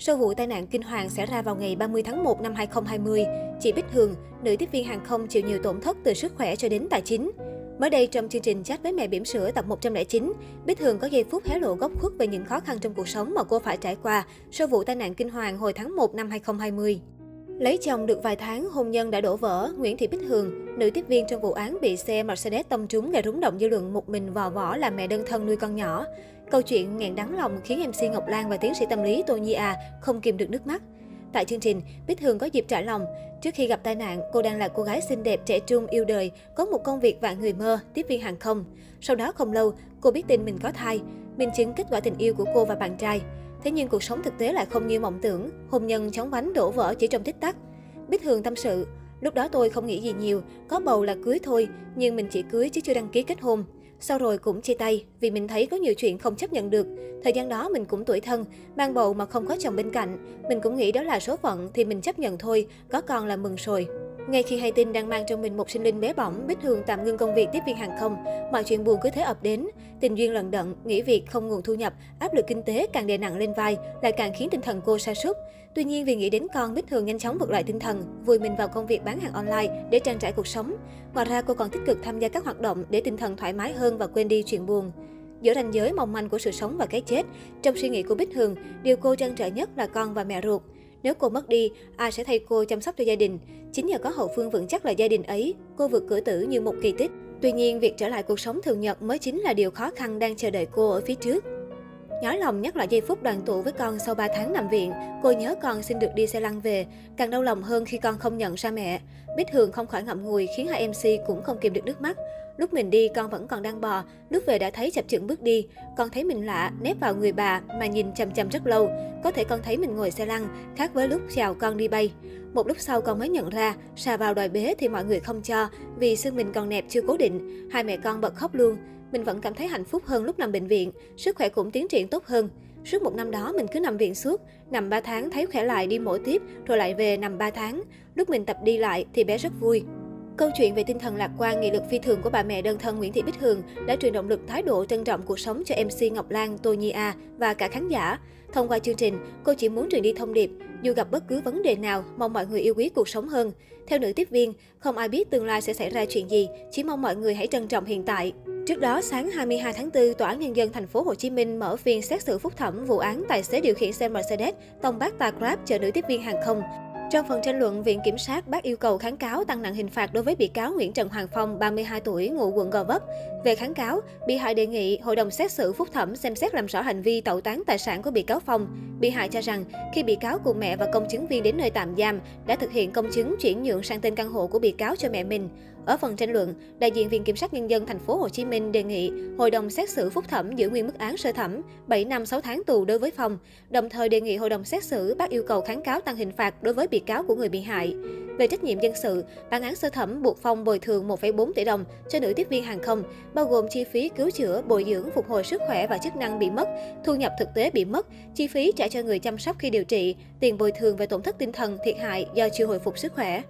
Sau vụ tai nạn kinh hoàng xảy ra vào ngày 30 tháng 1 năm 2020, chị Bích Hường, nữ tiếp viên hàng không chịu nhiều tổn thất từ sức khỏe cho đến tài chính. Mới đây trong chương trình Chat với mẹ bỉm sữa tập 109, Bích Hường có giây phút hé lộ góc khuất về những khó khăn trong cuộc sống mà cô phải trải qua sau vụ tai nạn kinh hoàng hồi tháng 1 năm 2020. Lấy chồng được vài tháng, hôn nhân đã đổ vỡ, Nguyễn Thị Bích Hường, nữ tiếp viên trong vụ án bị xe Mercedes tông trúng gây rúng động dư luận một mình vò võ là mẹ đơn thân nuôi con nhỏ. Câu chuyện nghẹn đắng lòng khiến MC Ngọc Lan và tiến sĩ tâm lý Tô Nhi A không kìm được nước mắt. Tại chương trình, Bích Hường có dịp trả lòng. Trước khi gặp tai nạn, cô đang là cô gái xinh đẹp, trẻ trung, yêu đời, có một công việc vạn người mơ, tiếp viên hàng không. Sau đó không lâu, cô biết tin mình có thai, minh chứng kết quả tình yêu của cô và bạn trai. Thế nhưng cuộc sống thực tế lại không như mộng tưởng, hôn nhân chóng vánh đổ vỡ chỉ trong tích tắc. Bích Hường tâm sự, lúc đó tôi không nghĩ gì nhiều, có bầu là cưới thôi, nhưng mình chỉ cưới chứ chưa đăng ký kết hôn. Sau rồi cũng chia tay, vì mình thấy có nhiều chuyện không chấp nhận được. Thời gian đó mình cũng tuổi thân, mang bầu mà không có chồng bên cạnh. Mình cũng nghĩ đó là số phận thì mình chấp nhận thôi, có con là mừng rồi. Ngay khi hay tin đang mang trong mình một sinh linh bé bỏng, Bích Hường tạm ngưng công việc tiếp viên hàng không. Mọi chuyện buồn cứ thế ập đến. Tình duyên lận đận, nghỉ việc không nguồn thu nhập, áp lực kinh tế càng đè nặng lên vai, lại càng khiến tinh thần cô sa sút. Tuy nhiên vì nghĩ đến con, Bích Hường nhanh chóng vực lại tinh thần, vùi mình vào công việc bán hàng online để trang trải cuộc sống. Ngoài ra cô còn tích cực tham gia các hoạt động để tinh thần thoải mái hơn và quên đi chuyện buồn. Giữa ranh giới mong manh của sự sống và cái chết, trong suy nghĩ của Bích Hường, điều cô trăn trở nhất là con và mẹ ruột. Nếu cô mất đi, ai sẽ thay cô chăm sóc cho gia đình? Chính nhờ có hậu phương vững chắc là gia đình ấy, cô vượt cửa tử như một kỳ tích. Tuy nhiên, việc trở lại cuộc sống thường nhật mới chính là điều khó khăn đang chờ đợi cô ở phía trước. Nhói lòng nhắc lại giây phút đoàn tụ với con sau 3 tháng nằm viện, cô nhớ con xin được đi xe lăn về, càng đau lòng hơn khi con không nhận ra mẹ. Bích Hường không khỏi ngậm ngùi khiến hai MC cũng không kìm được nước mắt. Lúc mình đi con vẫn còn đang bò, lúc về đã thấy chập chững bước đi. Con thấy mình lạ, nép vào người bà mà nhìn chằm chằm rất lâu. Có thể con thấy mình ngồi xe lăn, khác với lúc chào con đi bay. Một lúc sau con mới nhận ra, xà vào đòi bế thì mọi người không cho, vì xương mình còn nẹp chưa cố định. Hai mẹ con bật khóc luôn. Mình vẫn cảm thấy hạnh phúc hơn lúc nằm bệnh viện, sức khỏe cũng tiến triển tốt hơn. Suốt một năm đó mình cứ nằm viện suốt, nằm 3 tháng thấy khỏe lại đi mổ tiếp, rồi lại về nằm 3 tháng. Lúc mình tập đi lại thì bé rất vui. Câu chuyện về tinh thần lạc quan, nghị lực phi thường của bà mẹ đơn thân Nguyễn Thị Bích Hường đã truyền động lực thái độ trân trọng cuộc sống cho MC Ngọc Lan, Tô Nhi A và cả khán giả. Thông qua chương trình, cô chỉ muốn truyền đi thông điệp, dù gặp bất cứ vấn đề nào, mong mọi người yêu quý cuộc sống hơn. Theo nữ tiếp viên, không ai biết tương lai sẽ xảy ra chuyện gì, chỉ mong mọi người hãy trân trọng hiện tại. Trước đó, sáng 22 tháng 4, Tòa án Nhân dân thành phố Hồ Chí Minh mở phiên xét xử phúc thẩm vụ án tài xế điều khiển xe Mercedes tông bác tài Grab chở nữ tiếp viên hàng không. Trong phần tranh luận, Viện Kiểm sát bác yêu cầu kháng cáo tăng nặng hình phạt đối với bị cáo Nguyễn Trần Hoàng Phong, 32 tuổi, ngụ quận Gò Vấp. Về kháng cáo, bị hại đề nghị Hội đồng xét xử phúc thẩm xem xét làm rõ hành vi tẩu tán tài sản của bị cáo Phong. Bị hại cho rằng, khi bị cáo cùng mẹ và công chứng viên đến nơi tạm giam, đã thực hiện công chứng chuyển nhượng sang tên căn hộ của bị cáo cho mẹ mình. Ở phần tranh luận, đại diện Viện Kiểm sát Nhân dân thành phố Hồ Chí Minh đề nghị Hội đồng xét xử phúc thẩm giữ nguyên mức án sơ thẩm 7 năm 6 tháng tù đối với Phong, đồng thời đề nghị Hội đồng xét xử bác yêu cầu kháng cáo tăng hình phạt đối với bị cáo của người bị hại. Về trách nhiệm dân sự, bản án sơ thẩm buộc Phong bồi thường 1,4 tỷ đồng cho nữ tiếp viên hàng không, bao gồm chi phí cứu chữa, bồi dưỡng, phục hồi sức khỏe và chức năng bị mất, thu nhập thực tế bị mất, chi phí trả cho người chăm sóc khi điều trị, tiền bồi thường về tổn thất tinh thần thiệt hại do chưa hồi phục sức khỏe.